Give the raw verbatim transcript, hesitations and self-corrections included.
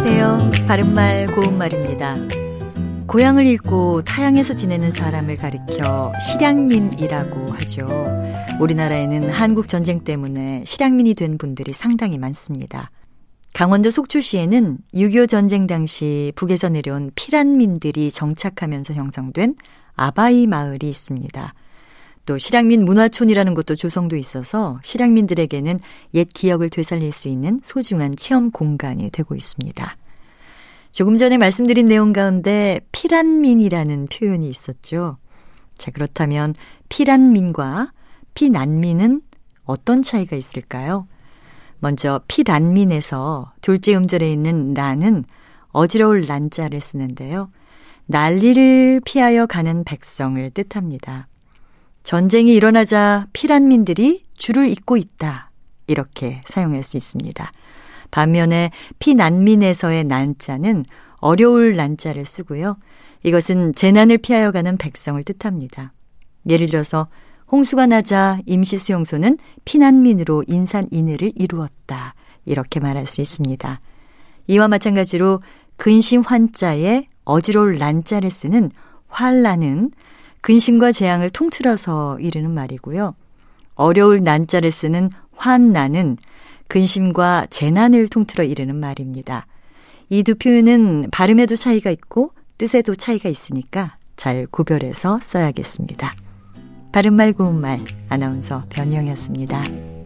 안녕하세요. 바른말 고운말입니다. 고향을 잃고 타향에서 지내는 사람을 가리켜 실향민이라고 하죠. 우리나라에는 한국 전쟁 때문에 실향민이 된 분들이 상당히 많습니다. 강원도 속초시에는 육이오 전쟁 당시 북에서 내려온 피란민들이 정착하면서 형성된 아바이 마을이 있습니다. 또 실향민 문화촌이라는 곳도 조성돼 있어서 실향민들에게는 옛 기억을 되살릴 수 있는 소중한 체험 공간이 되고 있습니다. 조금 전에 말씀드린 내용 가운데 피란민이라는 표현이 있었죠. 자, 그렇다면 피란민과 피난민은 어떤 차이가 있을까요? 먼저 피란민에서 둘째 음절에 있는 란은 어지러울 란자를 쓰는데요. 난리를 피하여 가는 백성을 뜻합니다. 전쟁이 일어나자 피란민들이 줄을 잇고 있다, 이렇게 사용할 수 있습니다. 반면에 피난민에서의 난자는 어려울 난자를 쓰고요. 이것은 재난을 피하여 가는 백성을 뜻합니다. 예를 들어서 홍수가 나자 임시수용소는 피난민으로 인산인해를 이루었다, 이렇게 말할 수 있습니다. 이와 마찬가지로 근심 환자에 어지러울 난자를 쓰는 환란은 근심과 재앙을 통틀어서 이르는 말이고요. 어려울 난자를 쓰는 환난은 근심과 재난을 통틀어 이르는 말입니다. 이 두 표현은 발음에도 차이가 있고 뜻에도 차이가 있으니까 잘 구별해서 써야겠습니다. 바른말 고운말 아나운서 변희영이었습니다.